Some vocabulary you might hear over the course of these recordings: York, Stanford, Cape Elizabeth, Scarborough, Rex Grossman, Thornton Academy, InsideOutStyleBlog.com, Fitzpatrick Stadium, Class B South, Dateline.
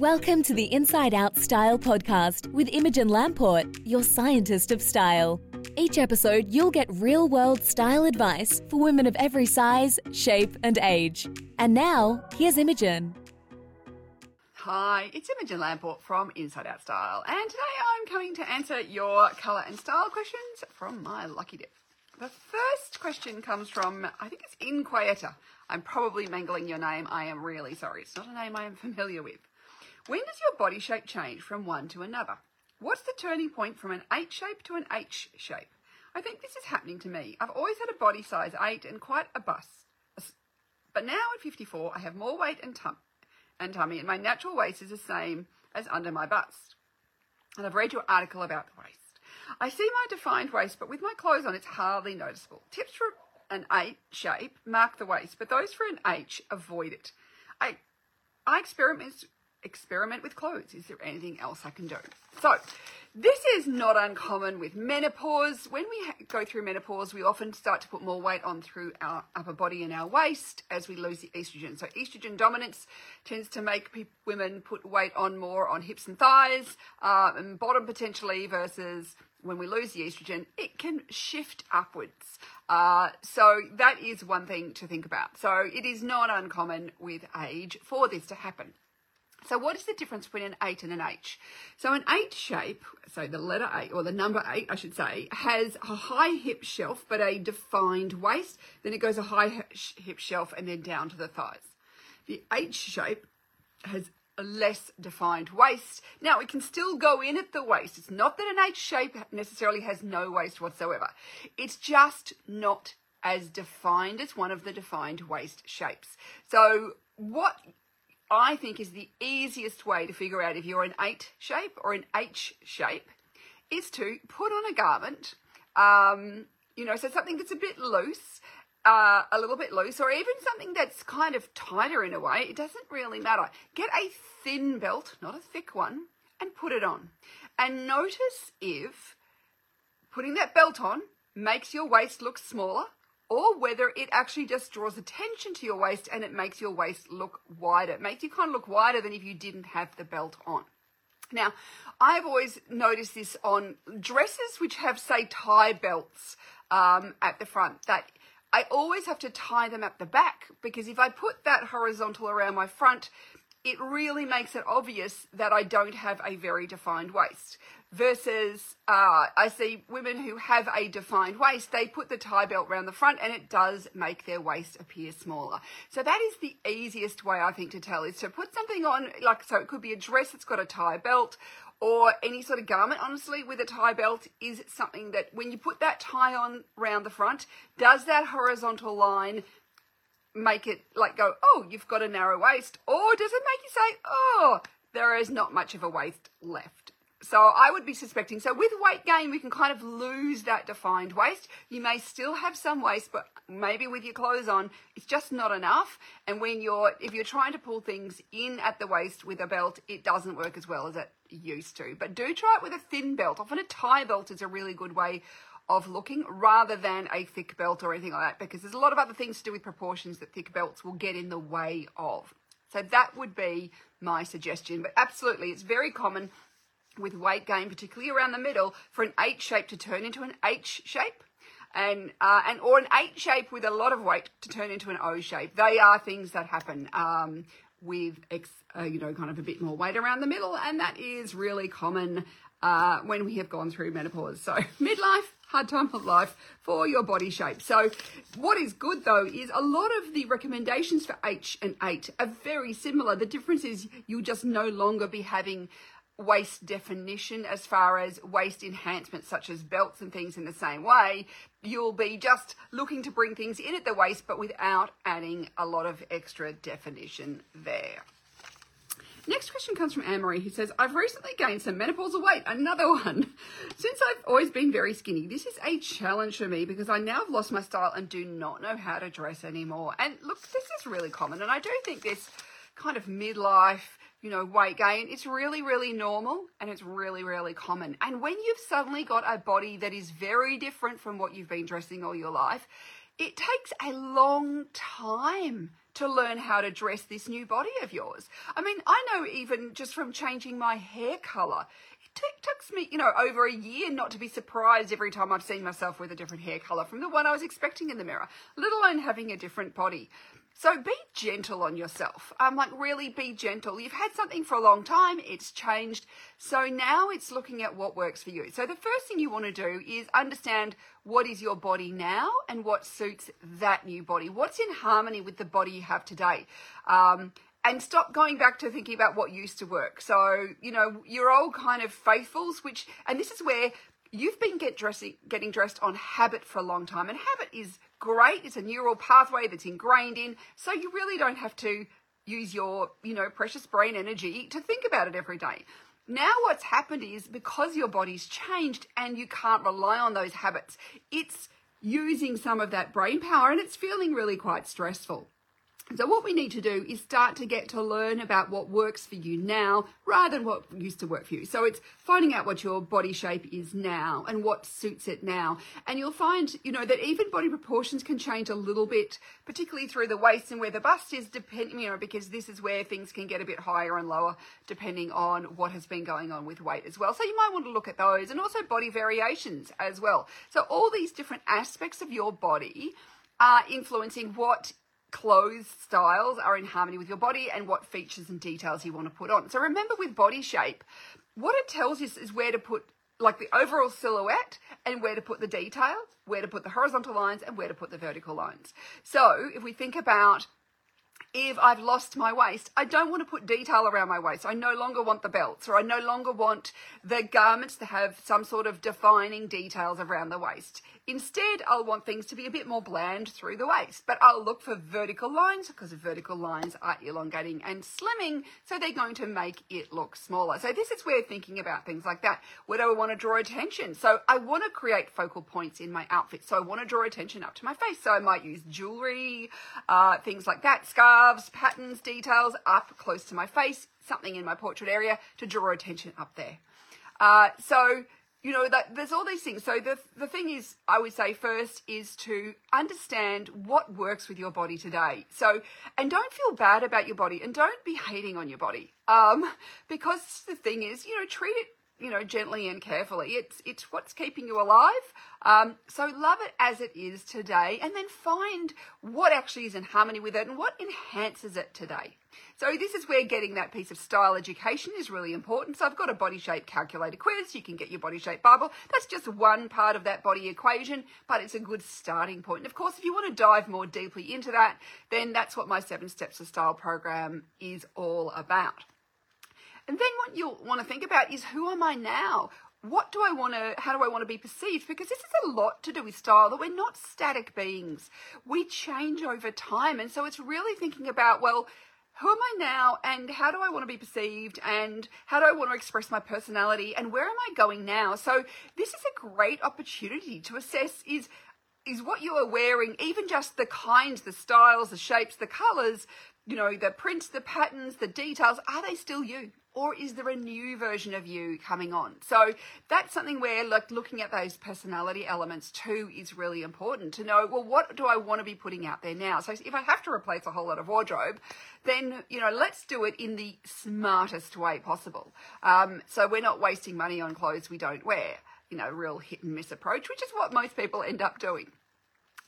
Welcome to the Inside Out Style podcast with Imogen Lamport, your scientist of style. Each episode, you'll get real-world style advice for women of every size, shape, and age. And now, here's Imogen. Hi, it's Imogen Lamport from Inside Out Style, and today I'm coming to answer your colour and style questions from my lucky dip. The first question comes from, I think it's Inquieta. I'm probably mangling your name. I am really sorry. It's not a name I am familiar with. When does your body shape change from one to another? What's the turning point from an 8 shape to an H shape? I think this is happening to me. I've always had a body size 8 and quite a bust. But now at 54, I have more weight and tummy, and my natural waist is the same as under my bust. And I've read your article about the waist. I see my defined waist, but with my clothes on, it's hardly noticeable. Tips for an 8 shape, mark the waist, but those for an H, avoid it. I experiment with clothes. Is there anything else I can do? So this is not uncommon with menopause. When we go through menopause, we often start to put more weight on through our upper body and our waist as we lose the estrogen. So estrogen dominance tends to make women put weight on more on hips and thighs and bottom potentially, versus when we lose the estrogen, it can shift upwards. So that is one thing to think about. So it is not uncommon with age for this to happen. So what is the difference between an 8 and an H? So an 8 shape, so the letter 8, or the number 8, I should say, has a high hip shelf but a defined waist. Then it goes a high hip shelf and then down to the thighs. The H shape has a less defined waist. Now, it can still go in at the waist. It's not that an H shape necessarily has no waist whatsoever. It's just not as defined as one of the defined waist shapes. So what I think is the easiest way to figure out if you're an 8 shape or an H shape is to put on a garment, so something that's a bit loose, or even something that's kind of tighter in a way. It doesn't really matter. Get a thin belt, not a thick one, and put it on. And notice if putting that belt on makes your waist look smaller, or whether it actually just draws attention to your waist and it makes your waist look wider. It makes you kind of look wider than if you didn't have the belt on. Now, I've always noticed this on dresses which have, say, tie belts at the front. That I always have to tie them at the back, because if I put that horizontal around my front, it really makes it obvious that I don't have a very defined waist. Versus I see women who have a defined waist, they put the tie belt around the front and it does make their waist appear smaller. So that is the easiest way, I think, to tell, is to put something on, so it could be a dress that's got a tie belt, or any sort of garment, honestly, with a tie belt is something that when you put that tie on around the front, does that horizontal line make it go, oh, you've got a narrow waist? Or does it make you say, oh, there is not much of a waist left? So I would be suspecting. So with weight gain, we can kind of lose that defined waist. You may still have some waist, but maybe with your clothes on, it's just not enough. And when if you're trying to pull things in at the waist with a belt, it doesn't work as well as it used to. But do try it with a thin belt. Often a tie belt is a really good way of looking, rather than a thick belt or anything like that, because there's a lot of other things to do with proportions that thick belts will get in the way of. So that would be my suggestion. But absolutely, it's very common with weight gain, particularly around the middle, for an H shape to turn into an H shape, or an H shape with a lot of weight to turn into an O shape. They are things that happen with kind of a bit more weight around the middle, and that is really common when we have gone through menopause. So midlife, hard time of life for your body shape. So what is good, though, is a lot of the recommendations for H and 8 are very similar. The difference is you'll just no longer be having waist definition as far as waist enhancements such as belts and things in the same way. You'll be just looking to bring things in at the waist, but without adding a lot of extra definition there. Next question comes from Anne-Marie, who says, I've recently gained some menopausal weight, another one. Since I've always been very skinny, this is a challenge for me because I now have lost my style and do not know how to dress anymore. And look, this is really common. And I do think this kind of midlife, weight gain, it's really, really normal and it's really, really common. And when you've suddenly got a body that is very different from what you've been dressing all your life, It takes a long time to learn how to dress this new body of yours. I mean, I know even just from changing my hair colour, it takes me, over a year not to be surprised every time I've seen myself with a different hair colour from the one I was expecting in the mirror, let alone having a different body. So be gentle on yourself. Really be gentle. You've had something for a long time, it's changed. So now it's looking at what works for you. So the first thing you want to do is understand what is your body now and what suits that new body. What's in harmony with the body you have today? And stop going back to thinking about what used to work. So, your old kind of faithfuls, and this is where you've been getting dressed on habit for a long time. And habit is great. It's a neural pathway that's ingrained in. So you really don't have to use your, precious brain energy to think about it every day. Now what's happened is because your body's changed and you can't rely on those habits, it's using some of that brain power and it's feeling really quite stressful. So what we need to do is start to get to learn about what works for you now rather than what used to work for you. So it's finding out what your body shape is now and what suits it now. And you'll find, that even body proportions can change a little bit, particularly through the waist and where the bust is, depending, because this is where things can get a bit higher and lower depending on what has been going on with weight as well. So you might want to look at those and also body variations as well. So all these different aspects of your body are influencing what clothes styles are in harmony with your body and what features and details you want to put on. So remember with body shape, what it tells us is where to put the overall silhouette and where to put the detail, where to put the horizontal lines and where to put the vertical lines. So if we think about if I've lost my waist, I don't want to put detail around my waist. I no longer want the belts, or I no longer want the garments to have some sort of defining details around the waist. Instead, I'll want things to be a bit more bland through the waist, but I'll look for vertical lines because vertical lines are elongating and slimming, so they're going to make it look smaller. So this is where thinking about things like that. Where do I want to draw attention? So I want to create focal points in my outfit. So I want to draw attention up to my face. So I might use jewelry, things like that, scarves, patterns, details up close to my face, something in my portrait area to draw attention up there. There's all these things. So the thing is, I would say first is to understand what works with your body today. So, and don't feel bad about your body and don't be hating on your body. Because the thing is, treat it, gently and carefully. It's what's keeping you alive. So love it as it is today and then find what actually is in harmony with it and what enhances it today. So this is where getting that piece of style education is really important. So I've got a body shape calculator quiz. You can get your body shape Bible. That's just one part of that body equation, but it's a good starting point. And of course, if you want to dive more deeply into that, then that's what my 7 Steps of Style program is all about. And then what you'll want to think about is who am I now? How do I want to be perceived? Because this is a lot to do with style, that we're not static beings. We change over time. And so it's really thinking about, who am I now and how do I want to be perceived and how do I want to express my personality and where am I going now? So this is a great opportunity to assess is what you are wearing, even just the kinds, the styles, the shapes, the colours, the prints, the patterns, the details, are they still you? Or is there a new version of you coming on? So that's something where looking at those personality elements too is really important to know, what do I want to be putting out there now? So if I have to replace a whole lot of wardrobe, then, let's do it in the smartest way possible. So we're not wasting money on clothes we don't wear, real hit and miss approach, which is what most people end up doing.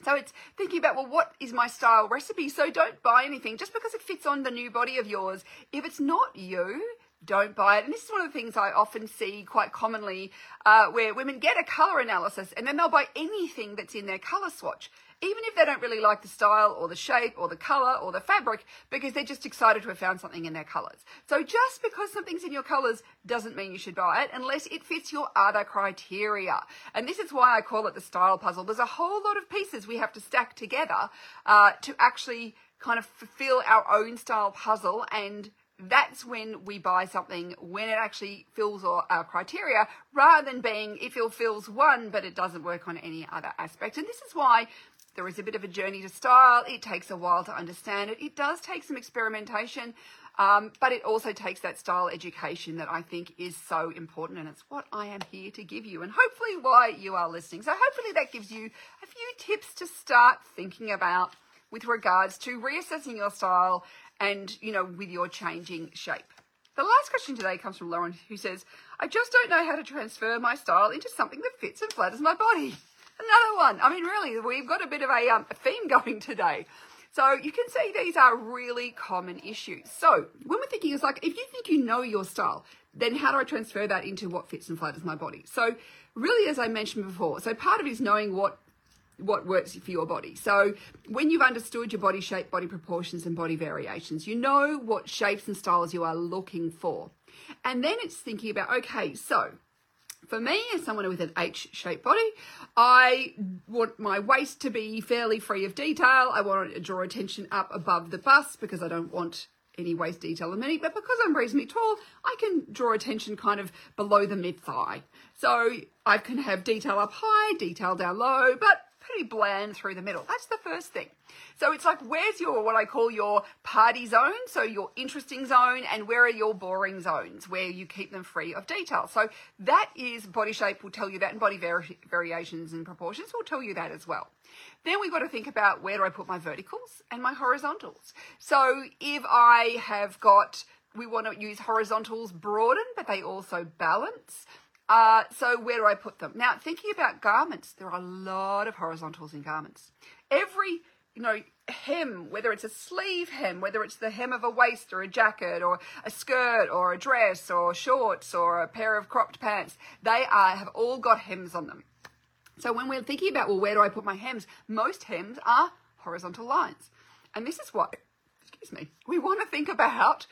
So it's thinking about, what is my style recipe? So don't buy anything just because it fits on the new body of yours. If it's not you, don't buy it. And this is one of the things I often see quite commonly where women get a colour analysis and then they'll buy anything that's in their colour swatch, even if they don't really like the style or the shape or the colour or the fabric, because they're just excited to have found something in their colours. So just because something's in your colours doesn't mean you should buy it unless it fits your other criteria. And this is why I call it the style puzzle. There's a whole lot of pieces we have to stack together to actually kind of fulfil our own style puzzle, and that's when we buy something, when it actually fills our criteria, rather than it fulfills one, but it doesn't work on any other aspect. And this is why There is a bit of a journey to style. It takes a while to understand it. It does take some experimentation, but it also takes that style education that I think is so important, and it's what I am here to give you, and hopefully why you are listening. So hopefully that gives you a few tips to start thinking about with regards to reassessing your style and, you know, with your changing shape. The last question today comes from Lauren, who says, I just don't know how to transfer my style into something that fits and flatters my body. Another one. I mean, really, we've got a bit of a theme going today. So you can see these are really common issues. So when we're thinking, it's like, if you think you know your style, then how do I transfer that into what fits and flatters my body? So really, as I mentioned before, so part of it is knowing what works for your body. So when you've understood your body shape, body proportions, and body variations, you know what shapes and styles you are looking for. And then it's thinking about, okay, so for me, as someone with an H-shaped body, I want my waist to be fairly free of detail. I want to draw attention up above the bust because I don't want any waist detail in me, but because I'm reasonably tall, I can draw attention kind of below the mid-thigh. So I can have detail up high, detail down low, but pretty bland through the middle. That's the first thing. So it's like, where's your, what I call your party zone? So your interesting zone, and where are your boring zones where you keep them free of detail? So that is body shape will tell you that, and body variations and proportions will tell you that as well. Then we've got to think about, where do I put my verticals and my horizontals? So if I have got, we want to use horizontals broaden, but they also balance. So where do I put them? Now, thinking about garments, there are a lot of horizontals in garments. Every, you know, hem, whether it's a sleeve hem, whether it's the hem of a waist or a jacket or a skirt or a dress or shorts or a pair of cropped pants, they are, have all got hems on them. So when we're thinking about, well, where do I put my hems? Most hems are horizontal lines. And this is what, excuse me, we want to think about,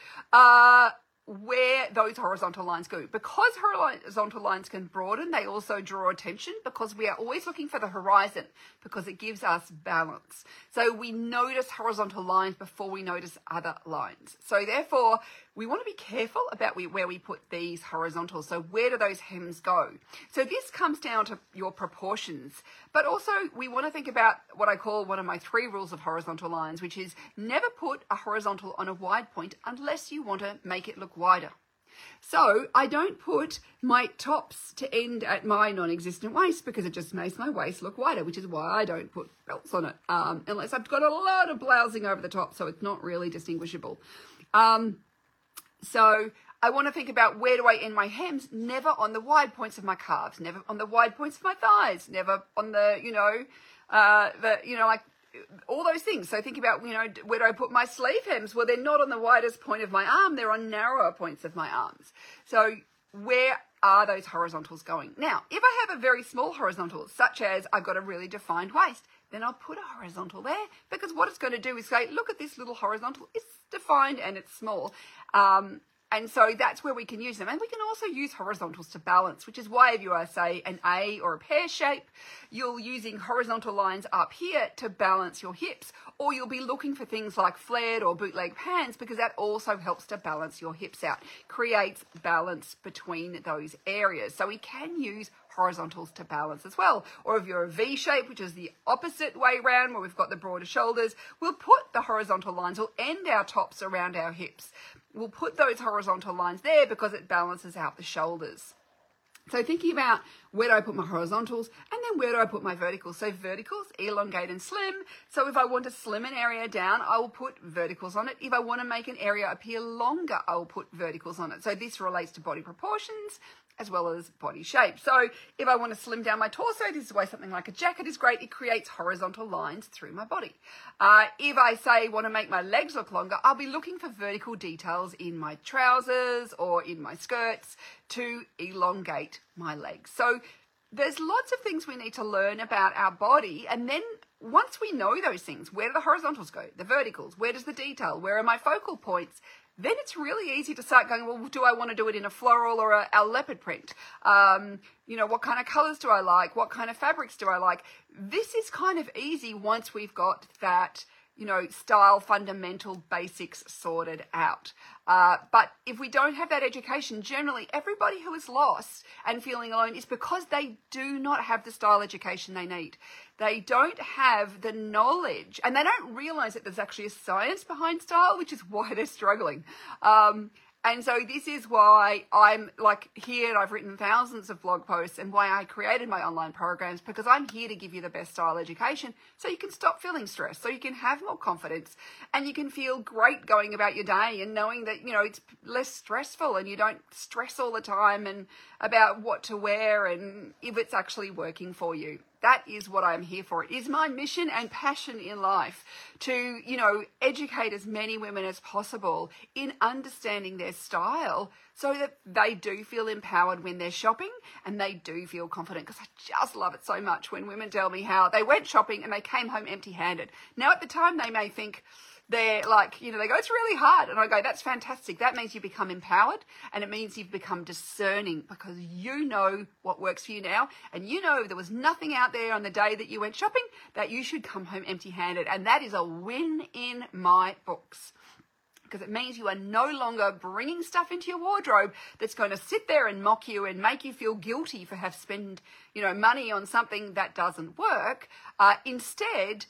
where those horizontal lines go. Because horizontal lines can broaden, they also draw attention, because we are always looking for the horizon, because it gives us balance. So we notice horizontal lines before we notice other lines. So therefore, we want to be careful about where we put these horizontals. So where do those hems go? So this comes down to your proportions, but also we want to think about what I call one of my 3 rules of horizontal lines, which is never put a horizontal on a wide point unless you want to make it look wider. So I don't put my tops to end at my non-existent waist, because it just makes my waist look wider, which is why I don't put belts on it, unless I've got a lot of blousing over the top, so it's not really distinguishable. So I want to think about, where do I end my hems? Never on the wide points of my calves, never on the wide points of my thighs, never on the, like all those things. So think about, where do I put my sleeve hems? Well, they're not on the widest point of my arm. They're on narrower points of my arms. So where are those horizontals going? Now, if I have a very small horizontal, such as I've got a really defined waist, then I'll put a horizontal there, because what it's going to do is say, look at this little horizontal. It's defined and it's small. And so that's where we can use them. And we can also use horizontals to balance, which is why if you are, say, an A or a pear shape, you're using horizontal lines up here to balance your hips, or you'll be looking for things like flared or bootleg pants, because that also helps to balance your hips out, creates balance between those areas. So we can use horizontals to balance as well. Or if you're a V shape, which is the opposite way round, where we've got the broader shoulders, we'll put the horizontal lines, we'll end our tops around our hips. We'll put those horizontal lines there because it balances out the shoulders. So thinking about, where do I put my horizontals, and then where do I put my verticals? So verticals, elongate and slim. So if I want to slim an area down, I will put verticals on it. If I want to make an area appear longer, I will put verticals on it. So this relates to body proportions as well as body shape. So if I want to slim down my torso, this is why something like a jacket is great. It creates horizontal lines through my body. If I say want to make my legs look longer, I'll be looking for vertical details in my trousers or in my skirts to elongate my legs. So there's lots of things we need to learn about our body, and then once we know those things, where do the horizontals go, the verticals, where does the detail, where are my focal points, then it's really easy to start going, well, do I want to do it in a floral or a leopard print? What kind of colors do I like? What kind of fabrics do I like? This is kind of easy once we've got that you know, style fundamental basics sorted out. But if we don't have that education, generally everybody who is lost and feeling alone is because they do not have the style education they need. They don't have the knowledge, and they don't realize that there's actually a science behind style, which is why they're struggling. And so this is why I'm like here, and I've written thousands of blog posts, and why I created my online programs, because I'm here to give you the best style education so you can stop feeling stressed, so you can have more confidence, and you can feel great going about your day and knowing that, you know, it's less stressful and you don't stress all the time and about what to wear and if it's actually working for you. That is what I'm here for. It is my mission and passion in life to, you know, educate as many women as possible in understanding their style so that they do feel empowered when they're shopping and they do feel confident. Because I just love it so much when women tell me how they went shopping and they came home empty-handed. Now, at the time, they may think they're like, you know, they go, it's really hard. And I go, that's fantastic. That means you become empowered, and it means you've become discerning, because you know what works for you now. And you know there was nothing out there on the day that you went shopping that you should come home empty-handed. And that is a win in my books, because it means you are no longer bringing stuff into your wardrobe that's going to sit there and mock you and make you feel guilty for have spent, you know, money on something that doesn't work. Instead,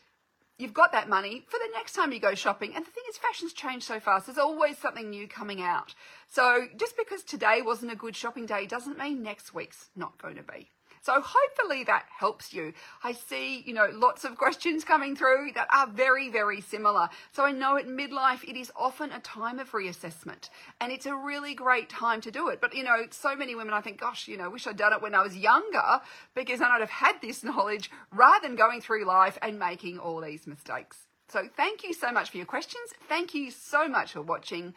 you've got that money for the next time you go shopping. And the thing is, fashion's changed so fast. There's always something new coming out. So just because today wasn't a good shopping day doesn't mean next week's not going to be. So hopefully that helps you. I see, you know, lots of questions coming through that are very, very similar. So I know at midlife, it is often a time of reassessment, and it's a really great time to do it. But, you know, so many women, I think, gosh, you know, wish I'd done it when I was younger, because then I'd have had this knowledge rather than going through life and making all these mistakes. So thank you so much for your questions. Thank you so much for watching.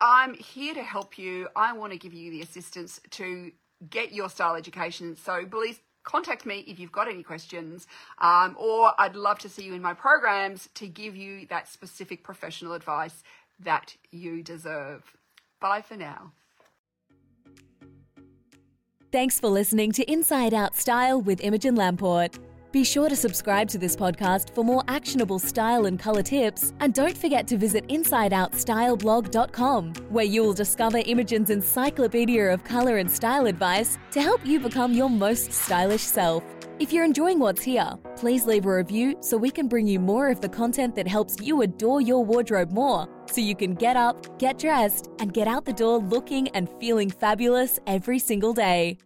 I'm here to help you. I want to give you the assistance to get your style education. So please contact me if you've got any questions, or I'd love to see you in my programs to give you that specific professional advice that you deserve. Bye for now. Thanks for listening to Inside Out Style with Imogen Lamport. Be sure to subscribe to this podcast for more actionable style and color tips. And don't forget to visit InsideOutStyleBlog.com, where you'll discover Imogen's encyclopedia of color and style advice to help you become your most stylish self. If you're enjoying what's here, please leave a review so we can bring you more of the content that helps you adore your wardrobe more, so you can get up, get dressed, and get out the door looking and feeling fabulous every single day.